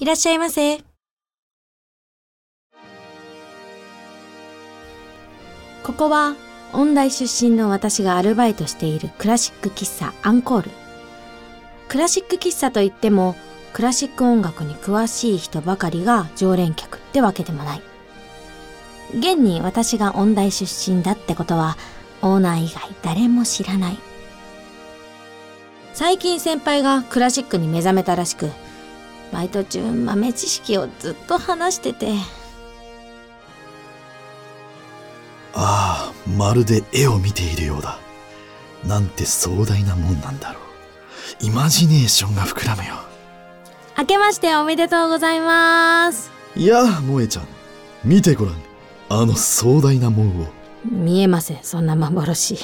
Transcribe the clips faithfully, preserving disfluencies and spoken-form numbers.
いらっしゃいませ。ここは音大出身の私がアルバイトしているクラシック喫茶アンコール。クラシック喫茶といってもクラシック音楽に詳しい人ばかりが常連客ってわけでもない。現に私が音大出身だってことはオーナー以外誰も知らない。最近先輩がクラシックに目覚めたらしく、バイト中豆知識をずっと話してて、ああ、まるで絵を見ているようだ。なんて壮大なもんなんだろう。イマジネーションが膨らむよ。明けましておめでとうございます。いやあ、萌ちゃん、見てごらん、あの壮大な門を。見えません、そんな幻。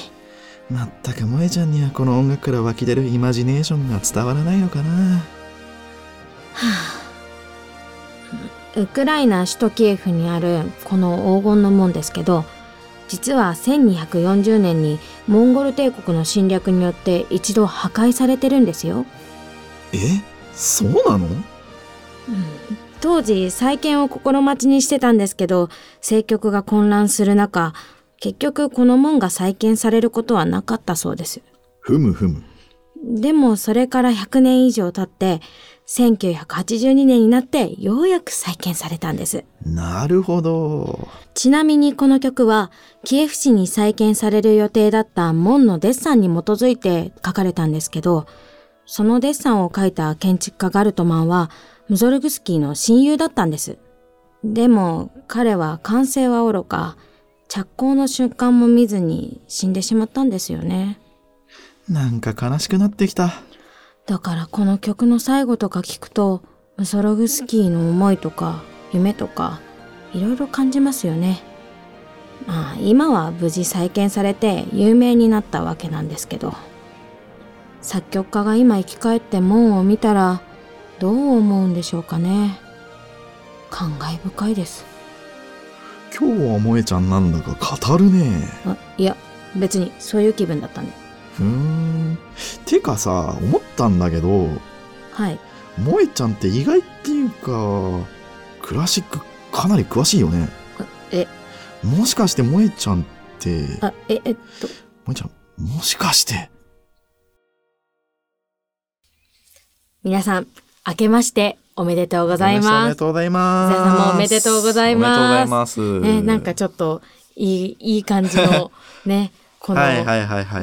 まったく萌ちゃんにはこの音楽から湧き出るイマジネーションが伝わらないのかな。はあ、ウクライナ首都キエフにあるこの黄金の門ですけど、実はせんにひゃくよんじゅうねんにモンゴル帝国の侵略によって一度破壊されてるんですよ。え、そうなの？うん、当時再建を心待ちにしてたんですけど、政局が混乱する中、結局この門が再建されることはなかったそうです。ふむふむ。でもそれからひゃくねん以上経ってせんきゅうひゃくはちじゅうにねんになってようやく再建されたんです。なるほど。ちなみにこの曲はキエフ市に再建される予定だった門のデッサンに基づいて書かれたんですけど、そのデッサンを書いた建築家ガルトマンはムゾルグスキーの親友だったんです。でも彼は完成はおろか、着工の瞬間も見ずに死んでしまったんですよね。なんか悲しくなってきた。だからこの曲の最後とか聞くと、ムソログスキーの思いとか夢とかいろいろ感じますよね。まあ今は無事再建されて有名になったわけなんですけど、作曲家が今生き返って門を見たらどう思うんでしょうかね。感慨深いです。今日は萌ちゃんなんだか語るね。あ、いや別にそういう気分だったんで。うーん、てかさ、思ったんだけど、はい、萌ちゃんって意外っていうかクラシックかなり詳しいよね。え、もしかして萌ちゃんって、あ、え、えっと萌ちゃん、もしかして。皆さん明けましておめでとうございます。おめでとうございます。皆さんもおめでとうございます。ね、なんかちょっといい、いい感じのねこの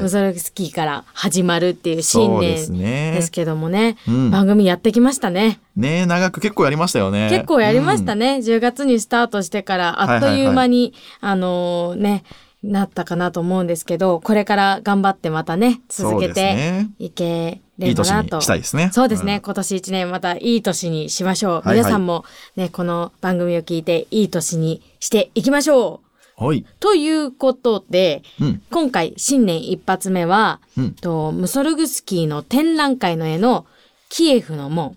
ムゾルグスキーから始まるっていう新年ですけどもね、うん、番組やってきましたね。ねえ、長く結構やりましたよね。結構やりましたね、うん、じゅうがつにスタートしてからあっという間に、はいはいはい、あのー、ねなったかなと思うんですけど、これから頑張ってまたね続けていければなと。いい年にしたいですね。そうですね、うん、今年いちねんまたいい年にしましょう、はいはい、皆さんも、ね、この番組を聞いていい年にしていきましょう。はい、ということで、うん、今回新年一発目は、うん、とムソルグスキーの展覧会の絵のキエフの門、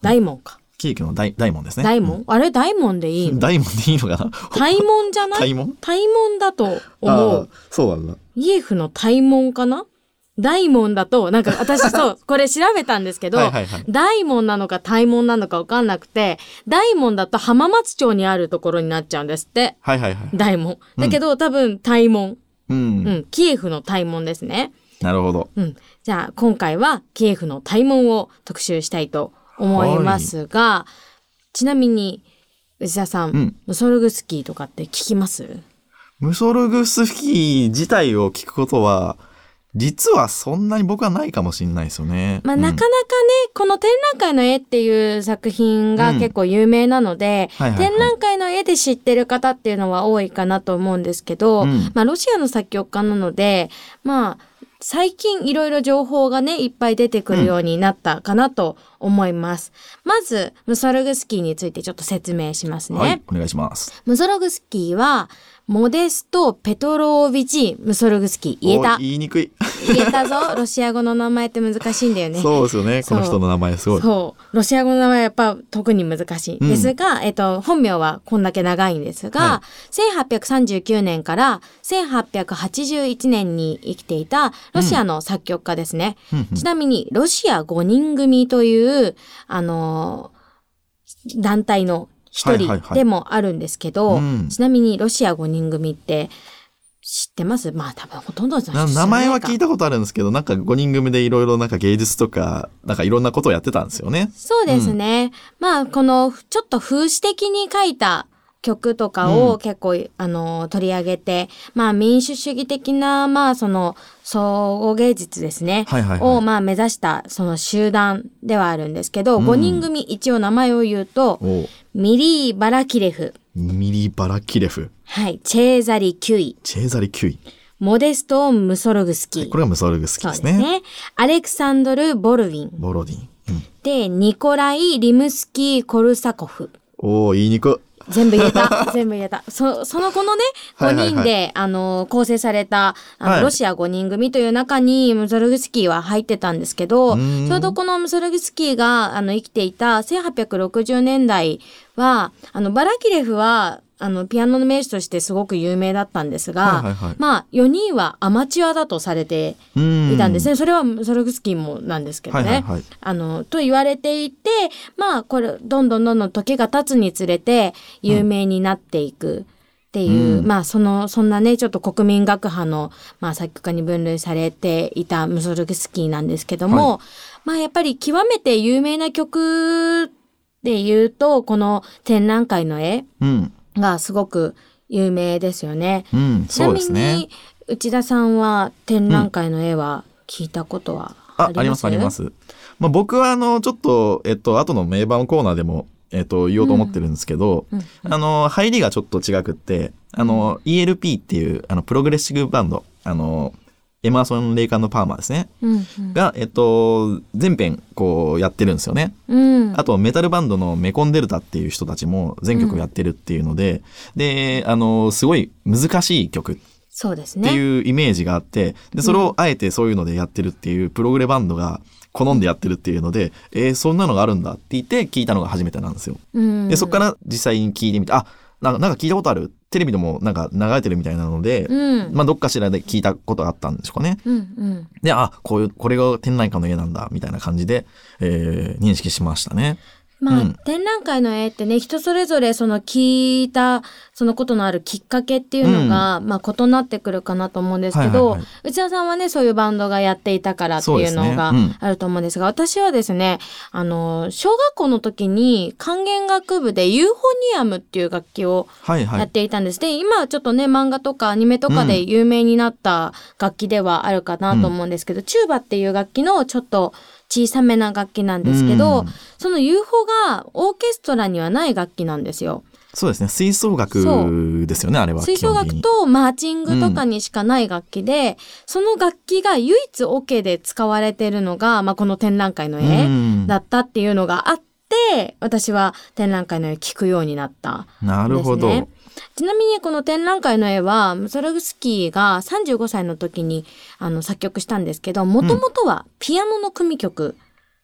大門か、うん、キエフの 大, 大門ですね。大門、うん、あれ大門でいいの？大門でいいのかな。大門じゃない？大門？大門だと思う。そうなんだ。キエフの大門かな？大門だとなんか私そうこれ調べたんですけど、はいはいはい、大門なのか大門なのか分かんなくて、大門だと浜松町にあるところになっちゃうんですって、はいはいはい、大門だけど、うん、多分大門、うんうん、キエフの大門ですね。なるほど、うん、じゃあ今回はキエフの大門を特集したいと思いますが、はい、ちなみに内田さん、うん、ムソルグスキーとかって聞きます？ムソルグスキー自体を聞くことは実はそんなに僕はないかもしれないですよね。まあ、なかなかね、うん、この展覧会の絵っていう作品が結構有名なので、うんはいはいはい、展覧会の絵で知ってる方っていうのは多いかなと思うんですけど、うんまあ、ロシアの作曲家なので、まあ最近いろいろ情報がねいっぱい出てくるようになったかなと思います、うん、まずムソログスキーについてちょっと説明しますね。はい、お願いします。ムソログスキーはモデスト・ペトローヴィチ・ムソルグスキー。言えた。言いにくい。言えたぞ。ロシア語の名前って難しいんだよね。そうですよね。この人の名前すごい。そう。ロシア語の名前はやっぱ特に難しい、うん、ですが、えっと、本名はこんだけ長いんですが、はい、せんはっぴゃくさんじゅうきゅうねんからせんはっぴゃくはちじゅういちねんに生きていたロシアの作曲家ですね。うん、ちなみに、ロシアごにん組という、あのー、団体の一人でもあるんですけど、はいはいはいうん、ちなみにロシアごにん組って知ってます？まあ多分ほとんどの人知らないか。名前は聞いたことあるんですけど、なんかごにん組でいろいろなんか芸術とか、なんかいろんなことをやってたんですよね。そうですね。うん、まあこのちょっと風刺的に書いた曲とかを結構、うん、あの取り上げて、まあ民主主義的なまあその総合芸術ですね、はいはいはい、をまあ目指したその集団ではあるんですけど、うん、ごにん組一応名前を言うとミリー・バラキレフ、ミリー・バラキレフ、はい、チェーザリ・キュイ、チェーザリ・キュイ、モデスト・ムソログスキー、はい、これがムソログスキーですね。そうですね。アレクサンドル・ボルディン、ボロディン、うん、でニコライ・リムスキー・コルサコフ。おお、言いにくい。全部言えた。全部言えた。そ、その子のね、ごにんで、はいはいはい、あの、構成された、あの、はい、ロシアごにん組という中に、ムソルグスキーは入ってたんですけど、ちょうどこのムソルグスキーが、あの、生きていたせんはっぴゃくろくじゅうねんだいは、あの、バラキレフは、あの、ピアノの名手としてすごく有名だったんですが、はいはいはい、まあ、よにんはアマチュアだとされていたんですね。それはムソルグスキーもなんですけどね。はいはいはい、あの、と言われていて、まあ、これ、どんどんどんどん時が経つにつれて、有名になっていくっていう、うん、まあ、その、そんなね、ちょっと国民学派の、まあ、作曲家に分類されていたムソルグスキーなんですけども、はい、まあ、やっぱり極めて有名な曲で言うと、この展覧会の絵。うんがすごく有名ですよね。うん、ちなみにそうですね。内田さんは展覧会の絵は聞いたことはあります？うん、あ、ありますあります。まあ、僕はあのちょっとえっと後の名盤コーナーでもえっと言おうと思ってるんですけど、うんうんうん、あの入りがちょっと違くって、あの イーエルピー っていうあのプログレッシブバンド、あのEmerson レイカンドパーマですね、うんうん、が、えっと、全編こうやってるんですよね、うん、あとメタルバンドのメコンデルタっていう人たちも全曲やってるっていうので、うん、であのすごい難しい曲っていうイメージがあって、でそれをあえてそういうのでやってるっていうプログレバンドが好んでやってるっていうので、うん、えー、そんなのがあるんだって言って聞いたのが初めてなんですよ、うん、でそこから実際に聞いてみて、あ、なんか、なんか聞いたことある、テレビでもなんか流れてるみたいなので、うん、まあどっかしらで聞いたことがあったんでしょうかね、うんうん、で、あ、こういう、これが展覧会の絵なんだみたいな感じで、えー、認識しましたね。まあ、うん、展覧会の絵ってね、人それぞれその聞いたそのことのあるきっかけっていうのが、うん、まあ異なってくるかなと思うんですけど、はいはいはい、内田さんはねそういうバンドがやっていたからっていうのがあると思うんですが、そうですね、うん、私はですね、あの小学校の時に管弦楽部でユーフォニアムっていう楽器をやっていたんです、はいはい、で今ちょっとね漫画とかアニメとかで有名になった楽器ではあるかなと思うんですけど、うん、チューバっていう楽器のちょっと小さめな楽器なんですけど、うん、その ユーフォ がオーケストラにはない楽器なんですよ。そうですね、吹奏楽ですよね、あれは。吹奏楽とマーチングとかにしかない楽器で、うん、その楽器が唯一オケで使われているのが、まあ、この展覧会の絵だったっていうのがあって、うん、私は展覧会の絵を聞くようになったんですね。なるほど。ちなみにこの展覧会の絵はムソログスキーがさんじゅうごさいの時にあの作曲したんですけど、もともとはピアノの組曲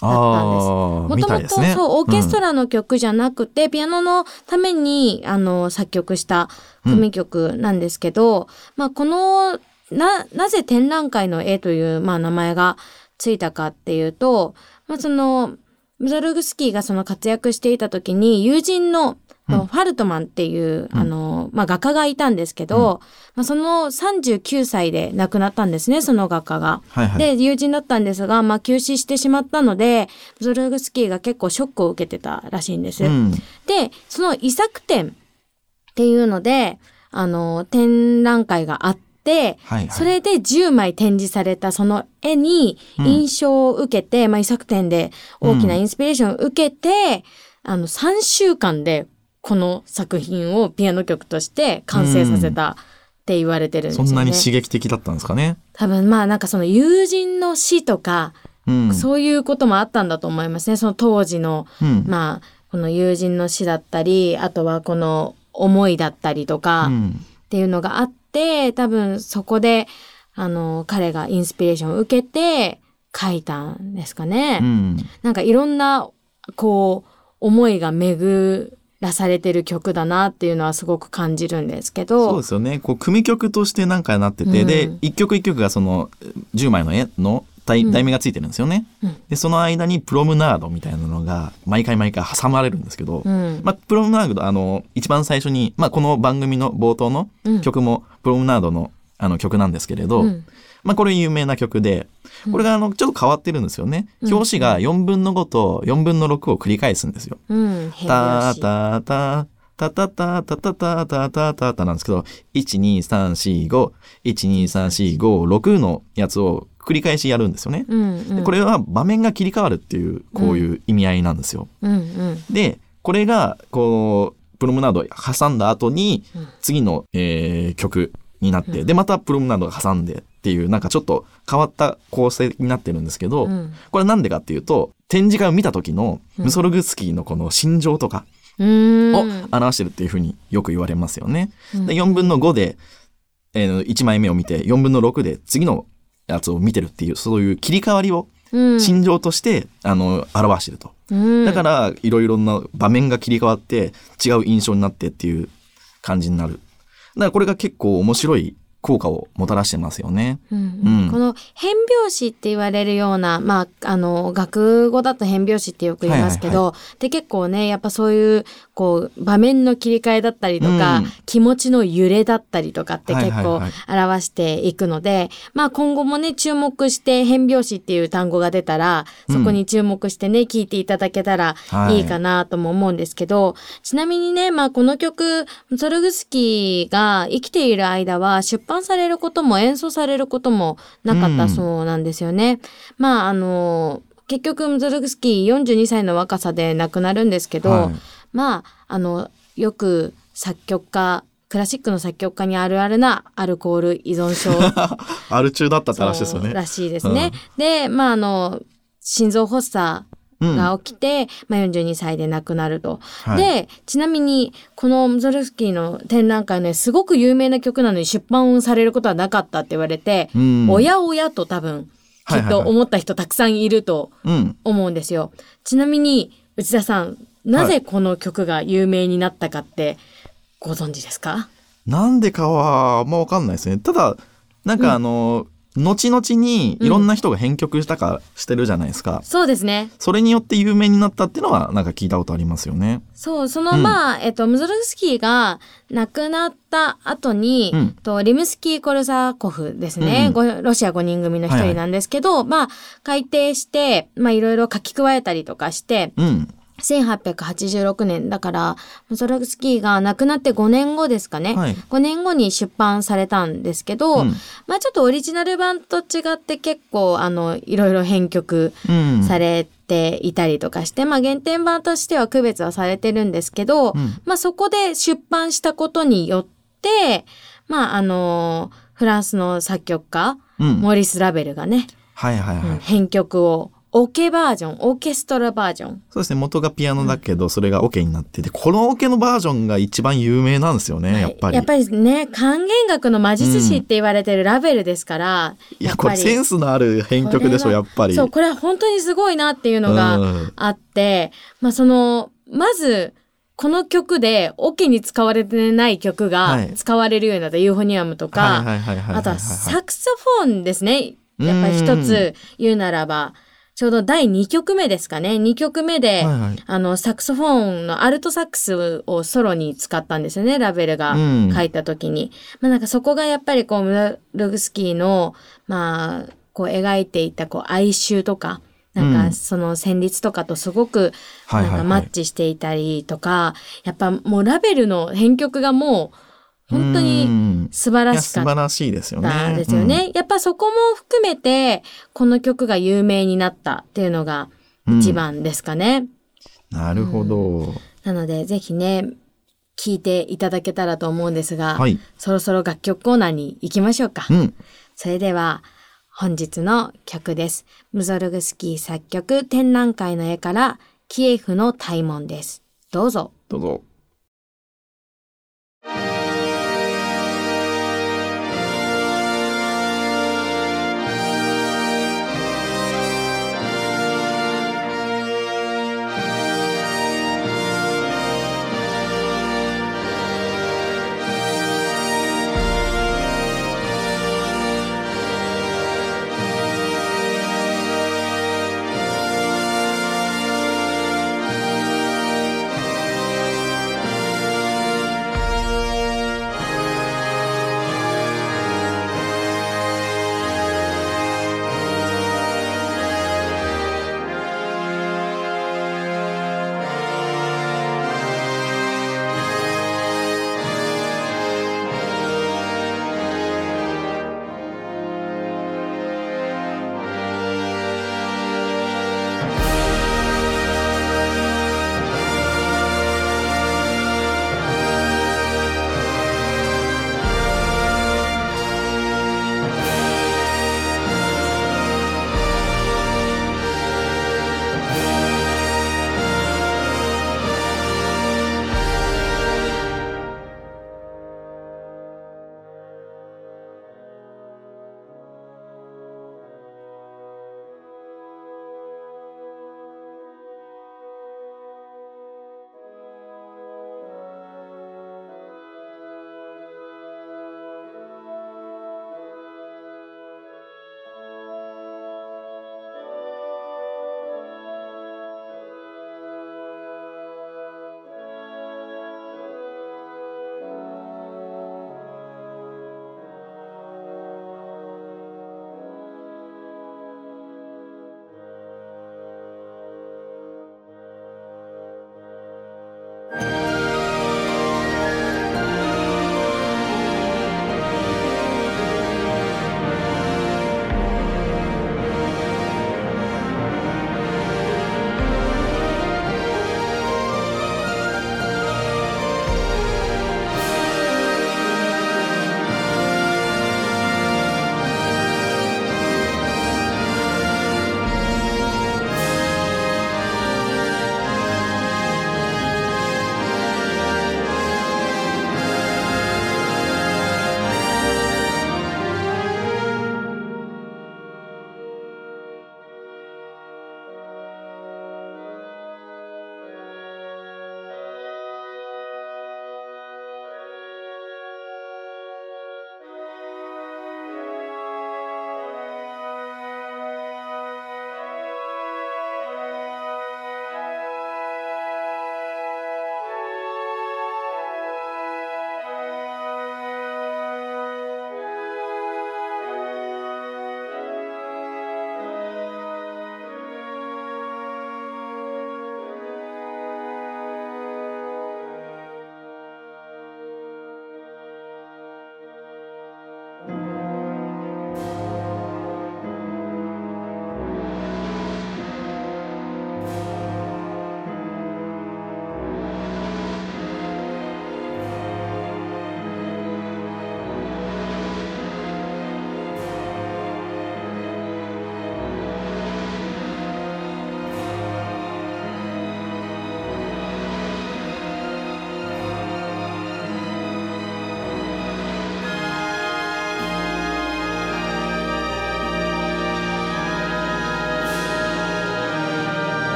だったんです。もともとそうオーケストラの曲じゃなくて、うん、ピアノのためにあの作曲した組曲なんですけど、うん、まあ、この な, なぜ展覧会の絵という、まあ、名前がついたかっていうと、まあ、そのムソログスキーがその活躍していた時に友人のファルトマンっていう、うん、あの、まあ、画家がいたんですけど、うん、まあ、そのさんじゅうきゅうさいで亡くなったんですね、その画家が。はいはい、で、友人だったんですが、まあ、急死してしまったので、ムソログスキーが結構ショックを受けてたらしいんです。うん、で、その遺作展っていうので、あの、展覧会があって、で、はいはい、それでじゅうまい展示されたその絵に印象を受けて、うん、まあ、遺作展で大きなインスピレーションを受けて、うん、あのさんしゅうかんでこの作品をピアノ曲として完成させたっって言われてるんですよね。そんなに刺激的だったんですかね。多分まあなんかその友人の死とか、うん、そういうこともあったんだと思いますね。その当時の、うん、まあこの友人の死だったり、あとはこの思いだったりとかっていうのがあって、多分そこであの彼がインスピレーションを受けて書いたんですかね。うん、なんかいろんなこう思いが巡らされてる曲だなっていうのはすごく感じるんですけど。そうですよね。こう組曲としてなんかなってて、うん、で一曲一曲がそのじゅうまいの絵の題, 題名がついてるんですよね、うん、でその間にプロムナードみたいなのが毎回毎回挟まれるんですけど、うんまあ、プロムナードあの一番最初に、まあ、この番組の冒頭の曲もプロムナード の, あの曲なんですけれど、うんまあ、これ有名な曲でこれがあのちょっと変わってるんですよね、うん、表紙がよんぶんのごとよんぶんのろくを繰り返すんですよ、うん、タタタタタタタタタタタタタなんですけど いちにさんしご いちにさんしごろく のやつを繰り返しやるんですよね、うんうん、でこれは場面が切り替わるっていうこういう意味合いなんですよ、うんうんうん、でこれがこうプロムナードを挟んだ後に次の、えー、曲になってでまたプロムナードを挟んでっていうなんかちょっと変わった構成になってるんですけど、うん、これなんでかっていうと展示会を見た時のムソルグスキーのこの心情とかを表してるっていうふうによく言われますよね、うん、でよんぶんのごで、えー、いちまいめを見てよんぶんのろくで次のやつを見てるっていうそういう切り替わりを心情として、うん、あの表してると、うん、だからいろいろな場面が切り替わって違う印象になってっていう感じになる。だからこれが結構面白い効果をもたらしてますよね、うんうん、この変拍子って言われるような、まあ、あの学語だと変拍子ってよく言いますけど、はいはいはい、で結構ねやっぱそういう、こう場面の切り替えだったりとか、うん、気持ちの揺れだったりとかって結構表していくので、はいはいはい、まあ、今後もね注目して変拍子っていう単語が出たらそこに注目してね、うん、聞いていただけたらいいかなとも思うんですけど、はい、ちなみにね、まあ、この曲ムソルグスキーが生きている間は出版されることも演奏されることもなかったそうなんですよね、うん、まああの結局ムソルグスキーよんじゅうにさいの若さで亡くなるんですけど、はい、まああのよく作曲家クラシックの作曲家にあるあるなアルコール依存症アル中だったって話ですよねらしいですね、うん、でまああの心臓発作が起きて、うんまあ、よんじゅうにさいで亡くなると、はい、でちなみにこのムソルグスキーの展覧会の、ね、すごく有名な曲なのに出版されることはなかったって言われて、うん、おやおやと多分きっと思った人たくさんいると思うんですよ、はいはいはいうん、ちなみに内田さんなぜこの曲が有名になったかってご存知ですか、はい、なんでかはあんま分かんないですね。ただなんかあの、うん、後々にいろんな人が編曲したかしてるじゃないですか、うん、そうですね。それによって有名になったっていうのはなんか聞いたことありますよね。そうその、うん、まあ、えっと、ムソルグスキーが亡くなった後に、うん、とリムスキー・コルサコフですね、うんうん、ロシアごにん組の一人なんですけど、はいはい、まあ改訂して、まあ、いろいろ書き加えたりとかして、うんせんはっぴゃくはちじゅうろくねんだからムソルグスキーが亡くなってごねんごですかね、はい、ごねんごに出版されたんですけど、うんまあ、ちょっとオリジナル版と違って結構あのいろいろ編曲されていたりとかして、うんまあ、原点版としては区別はされてるんですけど、うんまあ、そこで出版したことによって、まあ、あのフランスの作曲家、うん、モリス・ラベルがね、はいはいはいうん、編曲をオケバージョン、オーケストラバージョン。そうですね。元がピアノだけど、それがオケになってて、うん、このオケのバージョンが一番有名なんですよね、はい、やっぱり。やっぱりね、管弦楽の魔術師って言われてるラベルですから、うん、いや、これセンスのある編曲でしょ、やっぱり。そう、これは本当にすごいなっていうのがあって、うん、まあその、まず、この曲でオケに使われてない曲が使われるようになった、はい、ユーフォニアムとか、あとはサクソフォンですね。やっぱり一つ言うならば、ちょうどだいにきょくめですかね。にきょくめで、はいはい、あのサクソフォンのアルトサックスをソロに使ったんですよね。ラベルが書いた時に、うんまあ、なんかそこがやっぱりこうムソルグスキーの、まあ、こう描いていたこう哀愁とか、なんかその旋律とかとすごくなんかマッチしていたりとか、うんはいはいはい、やっぱもうラベルの編曲がもう本当に素晴らしかったですよね。やっぱそこも含めてこの曲が有名になったっていうのが一番ですかね、うん、なるほど、うん、なのでぜひね聞いていただけたらと思うんですが、はい、そろそろ楽曲コーナーに行きましょうか、うん、それでは本日の曲です。ムゾルグスキー作曲展覧会の絵からキエフの大門です。どうぞどうぞ。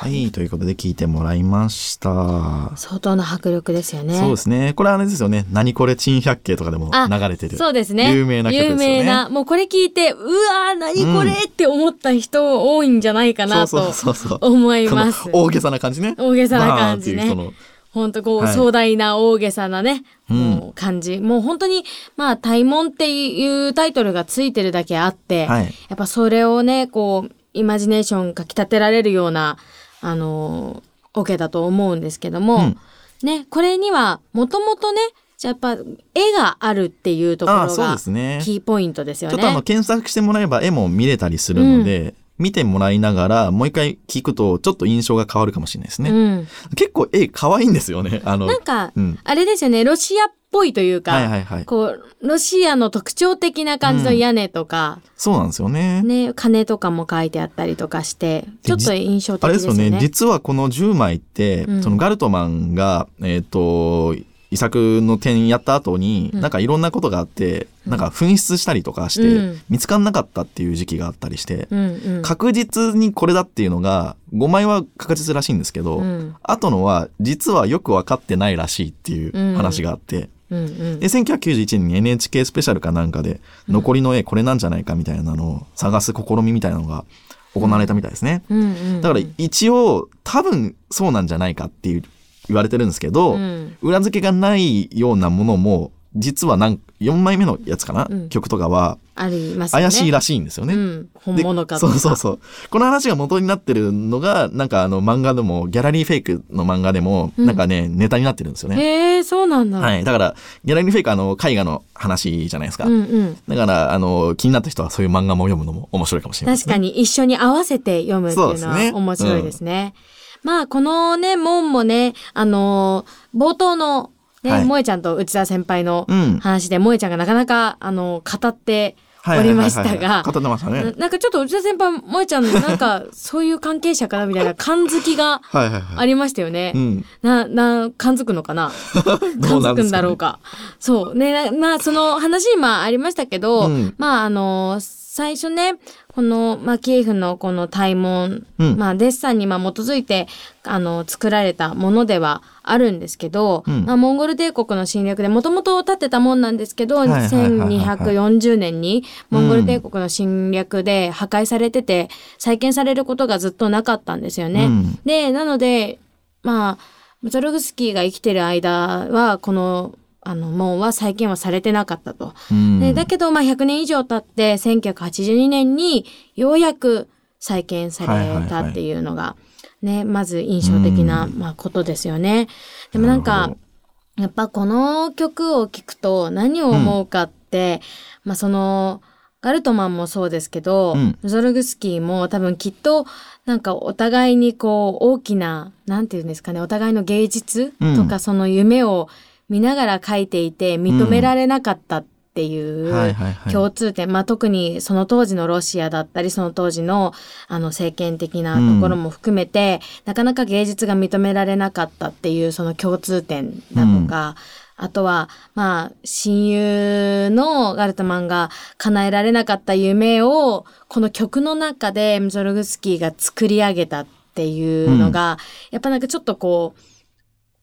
はい、ということで聞いてもらいました。相当な迫力ですよね。そうですね。これあれですよね。何これ珍百景とかでも流れてる。そうですね。有名な曲ですよね。有名な。もうこれ聞いて、うわー、何これって思った人多いんじゃないかなと思います。大げさな感じね。大げさな感じね。本当こう壮大な大げさなね、はい、感じ、うん、もう本当にまあ大門っていうタイトルがついてるだけあって、はい、やっぱそれをねこうイマジネーションかき立てられるようなあのオケだと思うんですけども、うん、ねこれにはもともとねやっぱ絵があるっていうところがキーポイントですよね。ああ、そうですね。ちょっとあの検索してもらえば絵も見れたりするので、うん、見てもらいながらもう一回聞くとちょっと印象が変わるかもしれないですね、うん、結構絵可愛いんですよね。あのなんか、うん、あれですよね、ロシアっぽいというか、はいはいはい、こうロシアの特徴的な感じの屋根とか、うん、そうなんですよ ね, ね鐘とかも書いてあったりとかしてちょっと印象的ですよ ね, あれですよね。実はこのじゅうまいって、うん、そのガルトマンが、えー、と遺作の展やった後に、うん、なんかいろんなことがあってなんか紛失したりとかして、うん、見つからなかったっていう時期があったりして、うんうん、確実にこれだっていうのがごまいは確実らしいんですけど、うん、後のは実はよく分かってないらしいっていう話があって、うんうんうん、でせんきゅうひゃくきゅうじゅういちねんに エヌエイチケー スペシャルかなんかで残りの絵これなんじゃないかみたいなのを探す試みみたいなのが行われたみたいですね、うんうんうんうん、だから一応多分そうなんじゃないかっていう言われてるんですけど、うん、裏付けがないようなものも実はなんよんまいめのやつかな、うん、曲とかはありますよね、怪しいらしいんですよね、うん、本物かとか。そうそうそう、この話が元になってるのがなんかあの漫画でもギャラリーフェイクの漫画でもなんかね、うん、ネタになってるんですよね。へー、そうなんだ。はい、だからギャラリーフェイクあの絵画の話じゃないですか、うんうん、だからあの気になった人はそういう漫画も読むのも面白いかもしれないですね。確かに一緒に合わせて読むっていうのは面白いですね。まあこのね門もねあのー、冒頭のね、はい、萌ちゃんと内田先輩の話で、うん、萌ちゃんがなかなかあのー、語っておりましたが、語ってましたね。な, なんかちょっと内田先輩萌ちゃんなんかそういう関係者かなみたいな感づきがありましたよね。はいはいはい、うん、なな感づくのかな感づくんだろうか。そうね、まあその話今ありましたけど、うん、まああのー。最初ねこの、まあ、キエフのこの大門、うんまあ、デッサンにまあ基づいてあの作られたものではあるんですけど、うんまあ、モンゴル帝国の侵略でもともと建てたもんなんですけど、はいはいはいはい、せんにひゃくよんじゅうねんにモンゴル帝国の侵略で破壊されてて、うん、再建されることがずっとなかったんですよね、うん、でなのでまあムツォルグスキーが生きてる間はこのあの門は再建はされてなかったと、うん、でだけどまあひゃくねん以上経ってせんきゅうひゃくはちじゅうにねんにようやく再建されたっていうのが、ねはいはいはい、まず印象的な、うんまあ、ことですよね。でもなんかやっぱこの曲を聴くと何を思うかって、うんまあ、そのガルトマンもそうですけど、うん、ムツォルグスキーも多分きっとなんかお互いにこう大きななんていうんですかね、お互いの芸術とかその夢を見ながら書いていて認められなかったっていう共通点、うんはいはいはい、まあ特にその当時のロシアだったりその当時のあの政権的なところも含めて、うん、なかなか芸術が認められなかったっていうその共通点だとか、うん、あとはまあ親友のガルトマンが叶えられなかった夢をこの曲の中でムツォルグスキーが作り上げたっていうのが、うん、やっぱなんかちょっとこう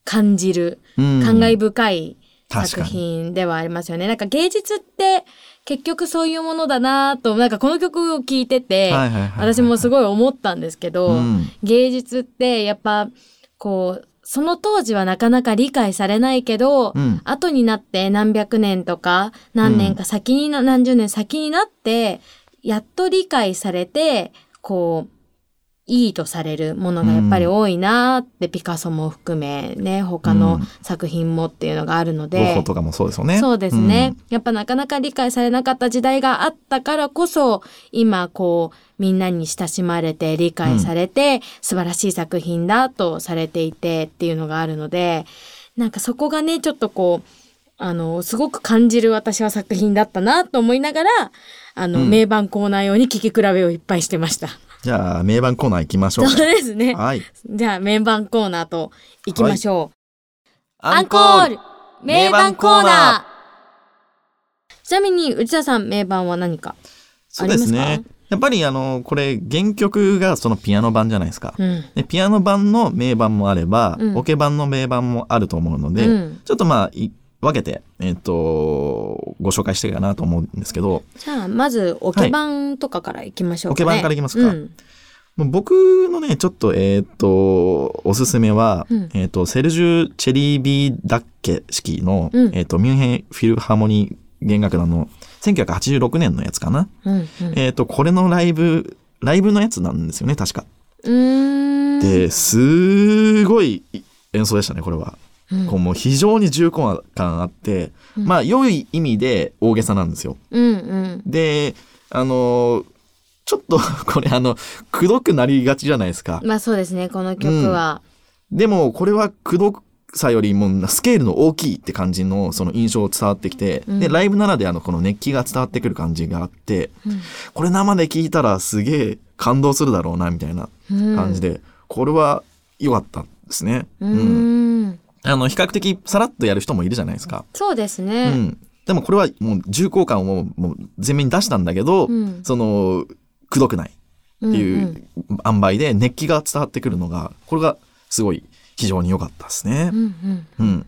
感じる感慨深い作品ではありますよね、うん、なんか芸術って結局そういうものだなとなんかこの曲を聴いてて私もすごい思ったんですけど、うん、芸術ってやっぱこうその当時はなかなか理解されないけど、うん、後になって何百年とか何年か先に、うん、何十年先になってやっと理解されてこういいとされるものがやっぱり多いなって、うん、ピカソも含めね他の作品もっていうのがあるので、ゴッホとかもそうですよね。そうですね、うん、やっぱなかなか理解されなかった時代があったからこそ今こうみんなに親しまれて理解されて、うん、素晴らしい作品だとされていてっていうのがあるのでなんかそこがねちょっとこうあのすごく感じる私は作品だったなと思いながらあの、うん、名盤コーナー用に聴き比べをいっぱいしてました。じゃあ名盤コーナー行きましょう。そうですね、はい、じゃあ名盤コーナーと行きましょう、はい、アンコール名盤コーナー、 名盤コーナー。ちなみに内田さん名盤は何かありますか？そうですね、やっぱりあのこれ原曲がそのピアノ版じゃないですか、うん、でピアノ版の名盤もあれば、うん、オケ版の名盤もあると思うので、うん、ちょっとまあ分けて、えー、とご紹介していいかなと思うんですけど、じゃあまずオケ版とかからいきましょうかね、はい、オケ版からいきますか、うん、もう僕のねちょっとえっ、ー、とおすすめは、うん、えっ、ー、とセルジュ・チェリー・ビー・ダッケ式の、うん、えー、とミュンヘン・フィルハーモニー弦楽団のせんきゅうひゃくはちじゅうろくねんのやつかな、うんうん、えー、とこれのライブライブのやつなんですよね確か。うーんですごい演奏でしたねこれは、うん、こうもう非常に重厚感あって、うん、まあ良い意味で大げさなんですよ、うんうん、であのちょっとこれあのくどくなりがちじゃないですか。まあそうですねこの曲は、うん、でもこれはくどくさよりもスケールの大きいって感じのその印象を伝わってきて、うん、でライブならではのこの熱気が伝わってくる感じがあって、うん、これ生で聴いたらすげえ感動するだろうなみたいな感じで、うん、これは良かったですね、うんうん、あの比較的さらっとやる人もいるじゃないですか。そうですね、うん、でもこれはもう重厚感をもう前面に出したんだけど、うん、そのくどくないっていう塩梅で熱気が伝わってくるのがこれがすごい非常に良かったですね、うんうんうん、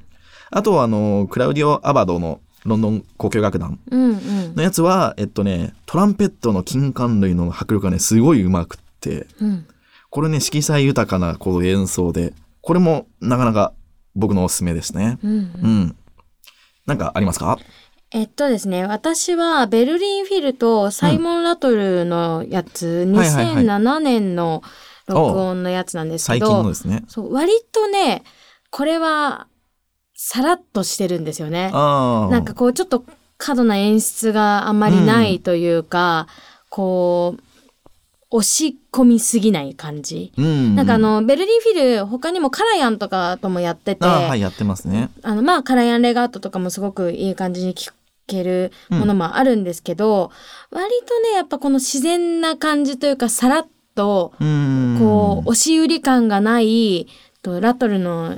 あとはあのクラウディオ・アバドのロンドン交響楽団のやつは、うんうん、えっとねトランペットの金管類の迫力がねすごい上手くって、うん、これね色彩豊かなこう演奏でこれもなかなか僕のおすすめですね、うんうんうん、なんかありますか。えっとですね、私はベルリンフィルとサイモン・ラトルのやつ、うん、にせんななねんの録音のやつなんですけど、最近のですね。そう割とねこれはさらっとしてるんですよね。あなんかこうちょっと過度な演出があんまりないというか、うん、こう押し込みすぎない感じ、うんうん、なんかあのベルリンフィル他にもカラヤンとかともやってて、あ、はい、やってますね。あの、まあ、カラヤンレガートとかもすごくいい感じに聞くけるものもあるんですけど、うん、割とねやっぱこの自然な感じというかさらっとこう押し売り感がないとラトルの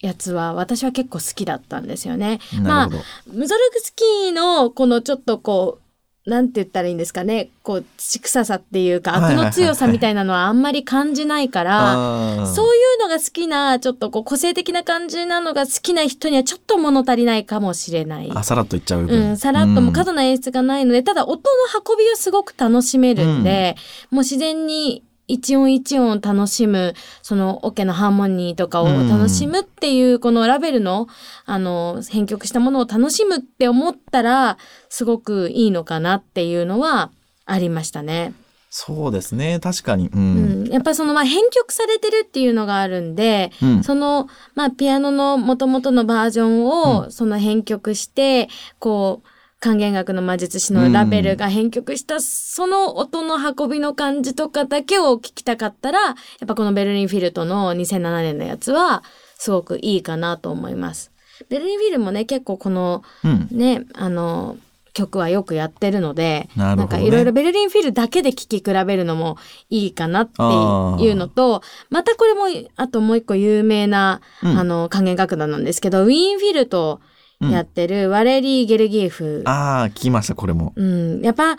やつは私は結構好きだったんですよね。まあムゾルグスキーのこのちょっとこうなんて言ったらいいんですかね、こう土臭さっていうか悪の強さみたいなのはあんまり感じないから、はいはいはい、そういうのが好きなちょっとこう個性的な感じなのが好きな人にはちょっと物足りないかもしれない。あ、さらっといっちゃう、うん、さらっとも過度な演出がないので、うん、ただ音の運びをすごく楽しめるんで、うん、もう自然に一音一音楽しむ、そのオケのハーモニーとかを楽しむっていう、うん、このラベルのあの編曲したものを楽しむって思ったらすごくいいのかなっていうのはありましたね。そうですね確かに、うんうん、やっぱそのまあ編曲されてるっていうのがあるんで、うん、そのまあピアノの元々のバージョンをその編曲して、うん、こう管弦楽の魔術師のラベルが編曲したその音の運びの感じとかだけを聞きたかったらやっぱこのベルリンフィルトのにせんななねんのやつはすごくいいかなと思います。ベルリンフィルもね結構この、うん、ねあの曲はよくやってるので、なるほどね、なんかいろいろベルリンフィルだけで聴き比べるのもいいかなっていうのと、またこれもあともう一個有名な、うん、あの管弦楽団なんですけどウィーンフィルトやってるワレリー・ゲルギエフ、ああ聞きましたこれも、うん、やっぱ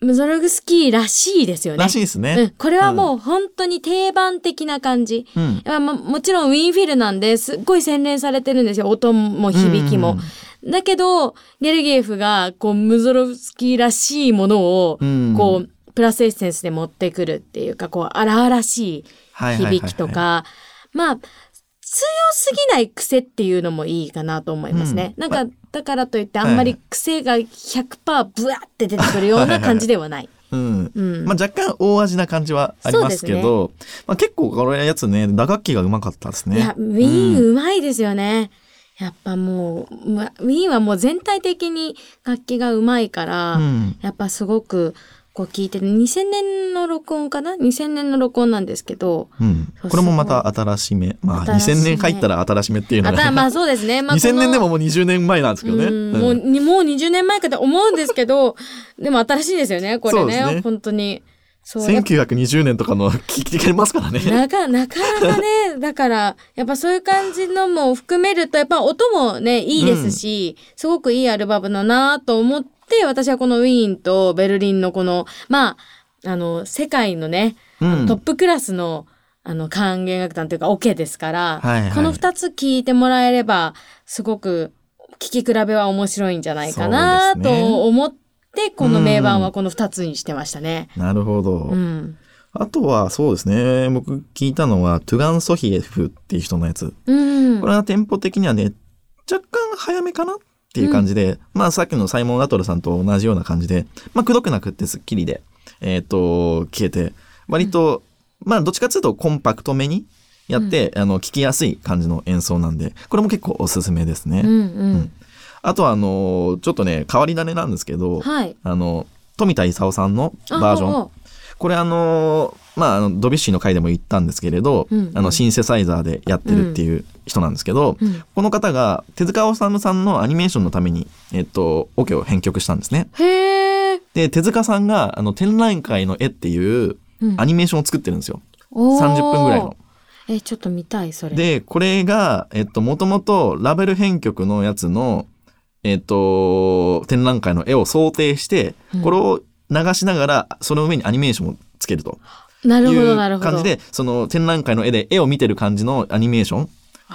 ムゾルグスキーらしいですよね。らしいですね、うん、これはもう本当に定番的な感じ、うんまあ、もちろんウィーンフィルなんですっごい洗練されてるんですよ音も響きも、うん、だけどゲルギエフがこうムゾルグスキーらしいものをこう、うん、プラスエッセンスで持ってくるっていうかこう荒々しい響きとか、はいはいはいはい、まあ強すぎない癖っていうのもいいかなと思いますね、うん、なんかだからといってあんまり癖が ひゃくパーセント ブワって出てくるような感じではないうんうんまあ、若干大味な感じはありますけど、ねまあ、結構このやつね打楽器がうまかったですね。いやウィーンうまいですよね、うん、やっぱもう、ま、ウィーンはもう全体的に楽器がうまいから、うん、やっぱすごくこう聞いてるにせんねんの録音かなにせんねんの録音なんですけど、うん、これもまた新しめ、まあ、にせんねん入ったら新しめっていうのが、まあそうですね、まあ、にせんねんでももうにじゅうねんまえなんですけどね、うん、もう、もうにじゅうねんまえかと思うんですけどでも新しいですよねこれ ね, ね本当にそうせんきゅうひゃくにじゅうねんとかの聞きれますからねなかなかねだからやっぱそういう感じのも含めるとやっぱ音もねいいですし、うん、すごくいいアルバムだなと思って私はこのウィーンとベルリンのこのまああの世界のね、うん、トップクラスのあの管弦楽団というかオケですから、はいはい、このふたつ聞いてもらえればすごく聞き比べは面白いんじゃないかな、ね、と思ってこの名盤はこのふたつにしてましたね、うん、なるほど、うん、あとはそうですね、僕聞いたのはトゥガン・ソヒエフっていう人のやつ、うん、これはテンポ的にはね若干早めかなっていう感じで、うん、まあさっきのサイモン・アトルさんと同じような感じで、まあくどくなくってスッキリで、えっと、消えて、割と、うん、まあどっちかというとコンパクトめにやって、うん、あの、聞きやすい感じの演奏なんで、これも結構おすすめですね。うんうんうん、あとはあの、ちょっとね、変わり種なんですけど、はい、あの、富田勲さんのバージョン。おうおう、これあの、まあ、あのドビュッシーの回でも言ったんですけれど、うんうん、あのシンセサイザーでやってるっていう人なんですけど、うんうん、この方が手塚治虫さんのアニメーションのために、えっと、オケを編曲したんですね。へー。で手塚さんがあの展覧会の絵っていうアニメーションを作ってるんですよ、うん、さんじゅっぷんぐらいの。えちょっと見たいそれ。でこれがえっともともとラベル編曲のやつの、えっと、展覧会の絵を想定して、うん、これを流しながらその上にアニメーションをつけると。なるほどなるほど。いう感じでその展覧会の絵で絵を見てる感じのアニメーション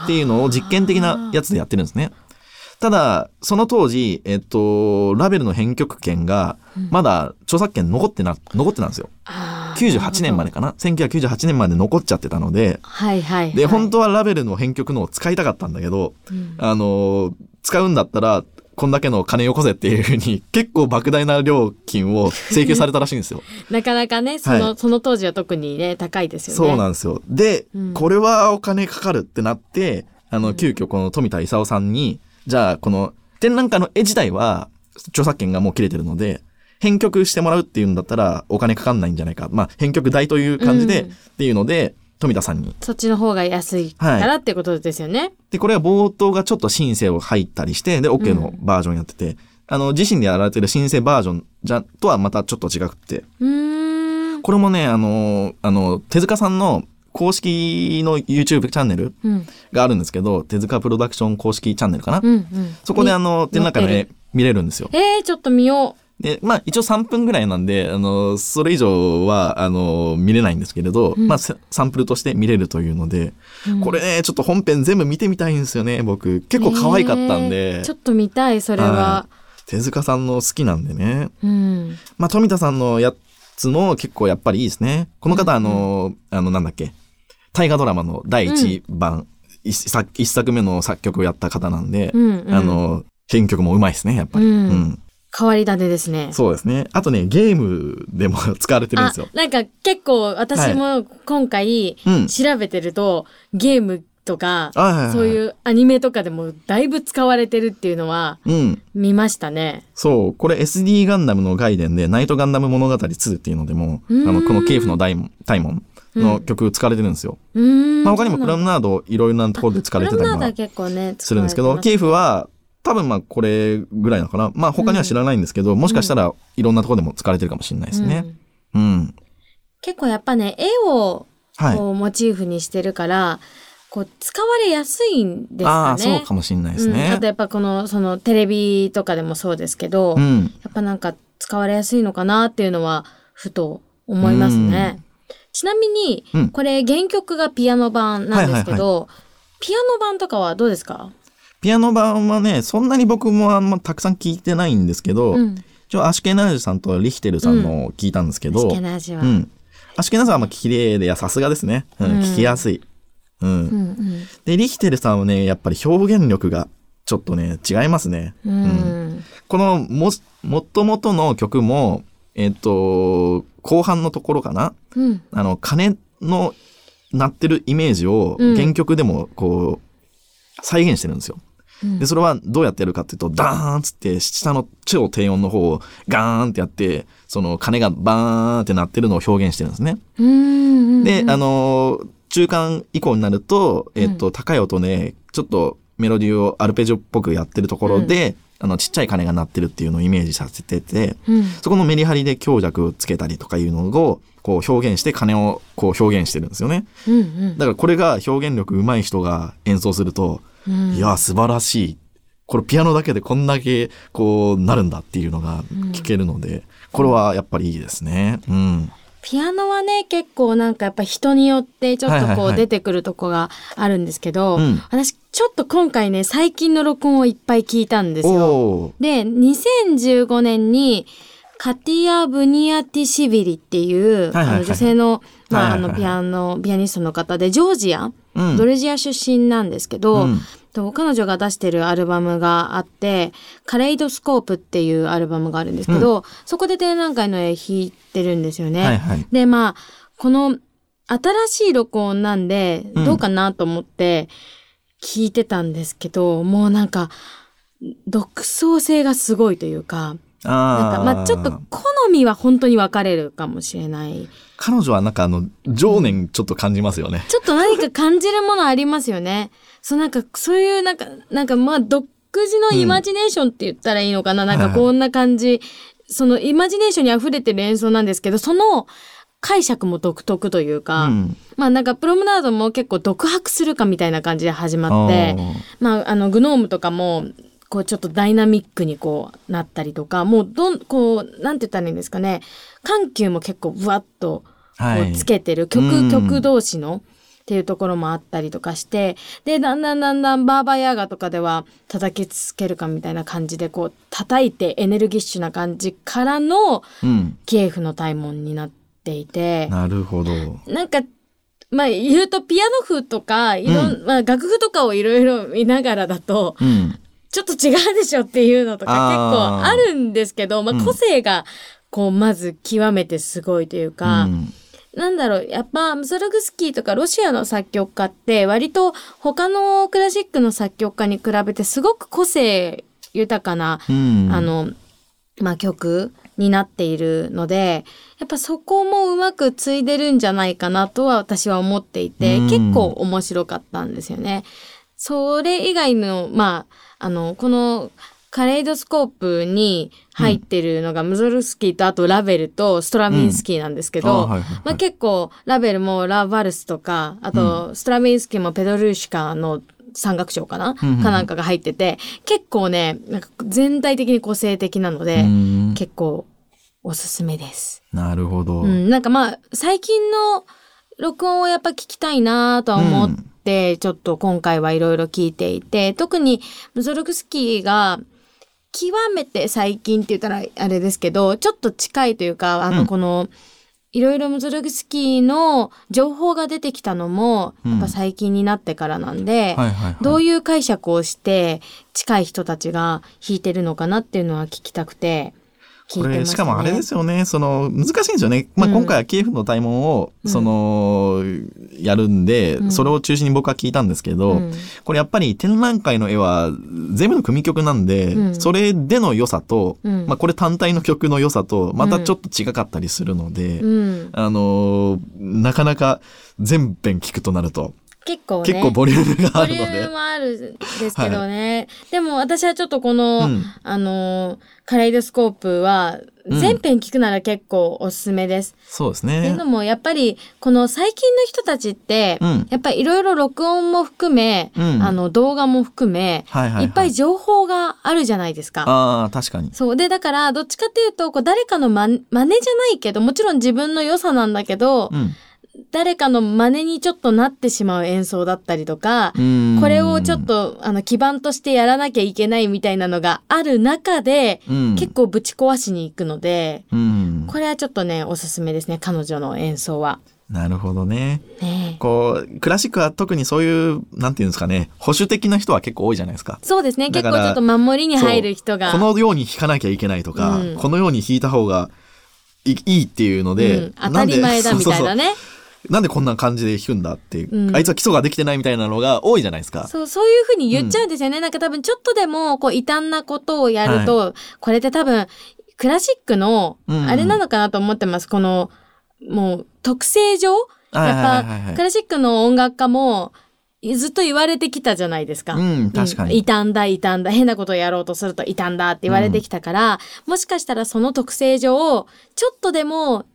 っていうのを実験的なやつでやってるんですね。ただその当時、えっと、ラベルの編曲権がまだ著作権残ってな、うん、残ってなんですよ。きゅうじゅうはちねんまでかな、せんきゅうひゃくきゅうじゅうはちねんまで残っちゃってたので、はいはいはい、で本当はラベルの編曲のを使いたかったんだけど、うん、あの使うんだったらこんだけの金よこせっていうふうに結構莫大な料金を請求されたらしいんですよ。なかなかねその、はい、その当時は特にね高いですよね。そうなんですよ。で、うん、これはお金かかるってなってあの急遽この富田勲さんに、うん、じゃあこの展覧会の絵自体は著作権がもう切れてるので編曲してもらうっていうんだったらお金かかんないんじゃないか、まあ編曲代という感じで、うん、っていうので富田さんにそっちの方が安いからってことですよね、はい、でこれは冒頭がちょっとシンセを入ったりしてで OK のバージョンやってて、うん、あの自身でやられてるシンセバージョンじゃとはまたちょっと違くってうーんこれもねあのあの手塚さんの公式の YouTube チャンネルがあるんですけど、うん、手塚プロダクション公式チャンネルかな、うんうん、そこであの展覧会の絵見れるんですよ。えー、ちょっと見よう。でまあ、一応さんぷんぐらいなんであのそれ以上はあの見れないんですけれど、うんまあ、サンプルとして見れるというので、うん、これねちょっと本編全部見てみたいんですよね。僕結構可愛かったんで、えー、ちょっと見たいそれは。手塚さんの好きなんでね、うんまあ、富田さんのやつも結構やっぱりいいですね。この方、うん、あのあのなんだっけ大河ドラマのだいいちばん、うん、いっさく、いっさくめの作曲をやった方なんで、うんうん、あの編曲もうまいですねやっぱり、うんうん変わり種ですね。そうですね。あとねゲームでも使われてるんですよ。なんか結構私も今回調べてると、はいうん、ゲームとか、はいはいはい、そういうアニメとかでもだいぶ使われてるっていうのは見ましたね、うん、そうこれ エスディー ガンダムのガイデンでナイトガンダム物語ツーっていうのでもあのこのケイフの大門の曲使われてるんですよ、うんまあ、他にもプラムナードいろいろなところで使われてたりするんですけどケイフは多分まあこれぐらいなのかな、まあ、他には知らないんですけど、うん、もしかしたらいろんなところでも使われてるかもしれないですね、うんうん、結構やっぱね絵をこうモチーフにしてるから、はい、こう使われやすいんですかね。あそうかもしれないですね、うん、あとやっぱこの、そのテレビとかでもそうですけど、うん、やっぱなんか使われやすいのかなっていうのはふと思いますね、うん、ちなみにこれ原曲がピアノ版なんですけど、うんはいはいはい、ピアノ版とかはどうですか。ピアノ版はねそんなに僕もあんまたくさん聞いてないんですけど、うん、ちょアシュケナージュさんとリヒテルさんの聞いたんですけど、うん、アシュケナージュは、うん、アシュケナージュはまあ綺麗でさすがですね、うんうん、聞きやすい、うんうんうん、でリヒテルさんはねやっぱり表現力がちょっとね違いますね、うんうん、このもともとの曲もえっと後半のところかな、うん、あの鐘の鳴ってるイメージを原曲でもこう再現してるんですよ。でそれはどうやってやるかっていうとダーンっつって下の超低音の方をガーンってやってその鐘がバーンって鳴ってるのを表現してるんですね。うんうんうん、であの中間以降になると、えっと、高い音でちょっとメロディーをアルペジオっぽくやってるところで、うん、あのちっちゃい鐘が鳴ってるっていうのをイメージさせてて、うん、そこのメリハリで強弱をつけたりとかいうのをこう表現して鐘をこう表現してるんですよね、うんうん、だからこれが表現力上手い人が演奏するといや素晴らしいこれピアノだけでこんだけこうなるんだっていうのが聞けるので、うん、これはやっぱりいいですね。うん、ピアノはね結構なんかやっぱ人によってちょっとこう出てくるとこがあるんですけど、はいはいはい、私ちょっと今回ね最近の録音をいっぱい聞いたんですよ。でにせんじゅうごねんにカティア・ブニアティシビリっていう、はいはいはい、あの女性の、まあ、あのピアノ、ピアニストの方でジョージア、うん、ドルジア出身なんですけど、うん、と彼女が出してるアルバムがあってカレイドスコープっていうアルバムがあるんですけど、うん、そこで展覧会の絵弾いてるんですよね、はいはい、でまあこの新しい録音なんでどうかなと思って聞いてたんですけど、うん、もうなんか独創性がすごいというか、あなんかまあちょっと好みは本当に分かれるかもしれない。彼女はなんかあの情念ちょっと感じますよね、うん、ちょっと何か感じるものありますよね。そうなんかそういうなんかなんかまあ独自のイマジネーションって言ったらいいのかな、うん、なんかこんな感じ、はいはい、そのイマジネーションにあふれてる演奏なんですけど、その解釈も独特というか、うん、まあなんかプロムナードも結構独白するかみたいな感じで始まって、まああのグノームとかもこうちょっとダイナミックにこうなったりとか、もうどんこうなんて言ったらいいんですかね、緩急も結構ブワッとこうつけてる、はい、曲曲同士のっていうところもあったりとかして、でだんだんだんだんバーバヤーガとかでは叩きつけるかみたいな感じでこう叩いてエネルギッシュな感じからのキエフの大門になっていて、うん、なるほど。なんかまあ言うとピアノ風とかいろ、うんまあ、楽譜とかをいろいろ見ながらだと、うんちょっと違うでしょっていうのとか結構あるんですけど、あ、まあ、個性がこうまず極めてすごいというか、うん、なんだろうやっぱムソルグスキーとかロシアの作曲家って割と他のクラシックの作曲家に比べてすごく個性豊かな、うん、あの、まあ、曲になっているので、やっぱそこもうまくついでるんじゃないかなとは私は思っていて、うん、結構面白かったんですよね。それ以外の、まあ、あの、このカレイドスコープに入ってるのがムソルグスキーとあとラベルとストラヴィンスキーなんですけど、うんはいはいはい、まあ、結構ラベルもラ・バルスとか、あとストラヴィンスキーもペドルーシカの三楽章かな、うん、かなんかが入ってて、結構ね、なんか全体的に個性的なので、うん、結構おすすめです。なるほど。うん、なんかまあ、最近の録音をやっぱ聞きたいなとは思って、うんでちょっと今回はいろいろ聞いていて、特にムソルグスキーが極めて最近って言ったらあれですけど、ちょっと近いというか、あのこのいろいろムソルグスキーの情報が出てきたのもやっぱ最近になってからなんで、うんはいはいはい、どういう解釈をして近い人たちが弾いてるのかなっていうのは聞きたくて聞いてましたね。これしかもあれですよね、その難しいんですよね、まあ、今回はキエフの大門をその、うん、やるんで、うん、それを中心に僕は聞いたんですけど、うん、これやっぱり展覧会の絵は全部の組曲なんで、うん、それでの良さと、うんまあ、これ単体の曲の良さとまたちょっと違かったりするので、うん、あのなかなか全編聞くとなると結構ね、結構ボリュームがあるので、ボリュームあるんですけどね、はい、でも私はちょっとこの、うん、あのカレイドスコープは全編聞くなら結構おすすめです、うん、そうですね。っていうのもやっぱりこの最近の人たちって、うん、やっぱりいろいろ録音も含め、うん、あの動画も含め、はいはいはい、いっぱい情報があるじゃないですか。あー確かに。そうでだからどっちかっていうとこう誰かのま真似じゃないけど、もちろん自分の良さなんだけど、うん誰かの真似にちょっとなってしまう演奏だったりとか、これをちょっとあの基盤としてやらなきゃいけないみたいなのがある中で、うん、結構ぶち壊しに行くので、うん、これはちょっとねおすすめですね、彼女の演奏は。なるほど ね, ねこうクラシックは特にそういうなんていうんですかね、保守的な人は結構多いじゃないですか。そうですね、結構ちょっと守りに入る人がこのように弾かなきゃいけないとか、うん、このように弾いた方がい い, いいっていうので、うん、当たり前だみたいなね。そうそうそう、なんでこんな感じで弾くんだって、うん、あいつは基礎ができてないみたいなのが多いじゃないですか。そう、そういうふうに言っちゃうんですよね、うん、なんか多分ちょっとでもこう異端なことをやると、はい、これって多分クラシックのあれなのかなと思ってます、うんうん、このもう特性上、はいはいはいはい、やっぱクラシックの音楽家もずっと言われてきたじゃないですか。うん、確かに。異端だ、異端だ、変なことをやろうとすると異端だって言われてきたから、うん、もしかしたらその特性上ちょっとでも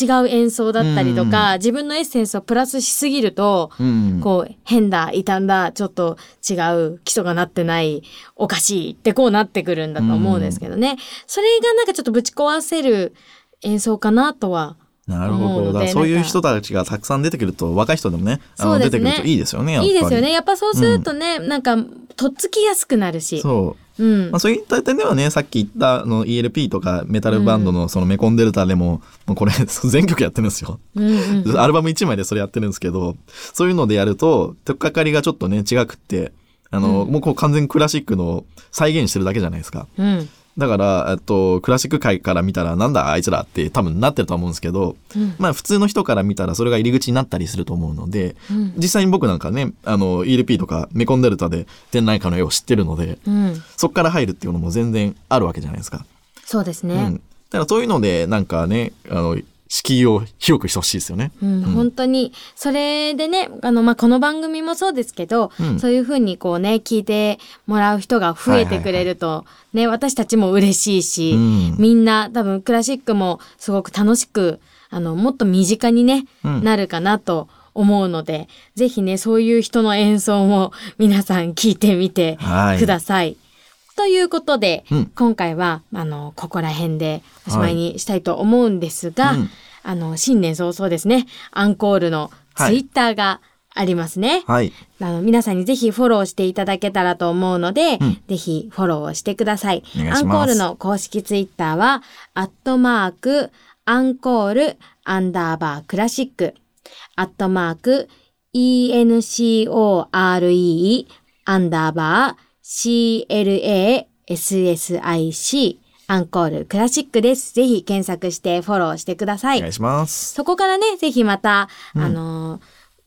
違う演奏だったりとか、うん、自分のエッセンスをプラスしすぎると、うん、こう変だ傷んだちょっと違う基礎がなってないおかしいってこうなってくるんだと思うんですけどね、うん、それがなんかちょっとぶち壊せる演奏かなとは思うので、なるほど、だからそういう人たちがたくさん出てくると若い人でもね、あの出てくるといいですよね、やっぱりいいですよね、やっぱそうするとね、うん、なんかとっつきやすくなるし、そううんまあ、そういった点ではね、さっき言ったあの イーエルピー とかメタルバンドのそのメコンデルタでも、うん、もうこれ全曲やってるんですよ、うんうん、アルバムいちまいでそれやってるんですけど、そういうのでやると取っかかりがちょっとね違くって、あの、うん、もうこう完全クラシックの再現してるだけじゃないですか、うん、だからとクラシック界から見たらなんだあいつらって多分なってると思うんですけど、うんまあ、普通の人から見たらそれが入り口になったりすると思うので、うん、実際に僕なんかねあの イーエルピー とかメコンデルタで天内科の絵を知ってるので、うん、そっから入るっていうのも全然あるわけじゃないですか。そうですね、うん、だからそういうのでなんかねあの敷居を広くしてほしいですよね、うんうん、本当にそれでねあの、まあ、この番組もそうですけど、うん、そういうふうにこうね聞いてもらう人が増えてくれると、はいはいはいね、私たちも嬉しいし、うん、みんな多分クラシックもすごく楽しくあのもっと身近に、ねうん、なるかなと思うので、ぜひねそういう人の演奏も皆さん聞いてみてください、はいということで、うん、今回はあのここら辺でおしまいにしたいと思うんですが、はいうん、あの新年早々ですねアンコールのツイッターがありますね、はい、あの皆さんにぜひフォローしていただけたらと思うので、うん、ぜひフォローをしてください。アンコールの公式ツイッターはアットマークアンコールアンダーバークラシックアットマーク ENCORE アンダーバーシーエルエーエスエスアイシー アンコールクラシックです。ぜひ検索してフォローしてください。お願いします。そこからねぜひまた、うん、あの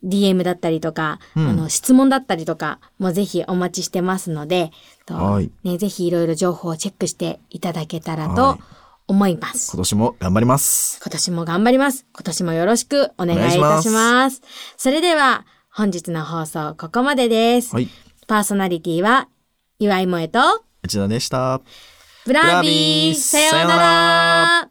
ディーエム だったりとか、うん、あの質問だったりとかもぜひお待ちしてますので、はいね、ぜひいろいろ情報をチェックしていただけたらと思います。今年も頑張ります。今年も頑張ります。今年もよろしくお願いいたします。 お願いします。それでは本日の放送ここまでです、はい、パーソナリティは岩井萌と内田でした。ブラビー、さようなら。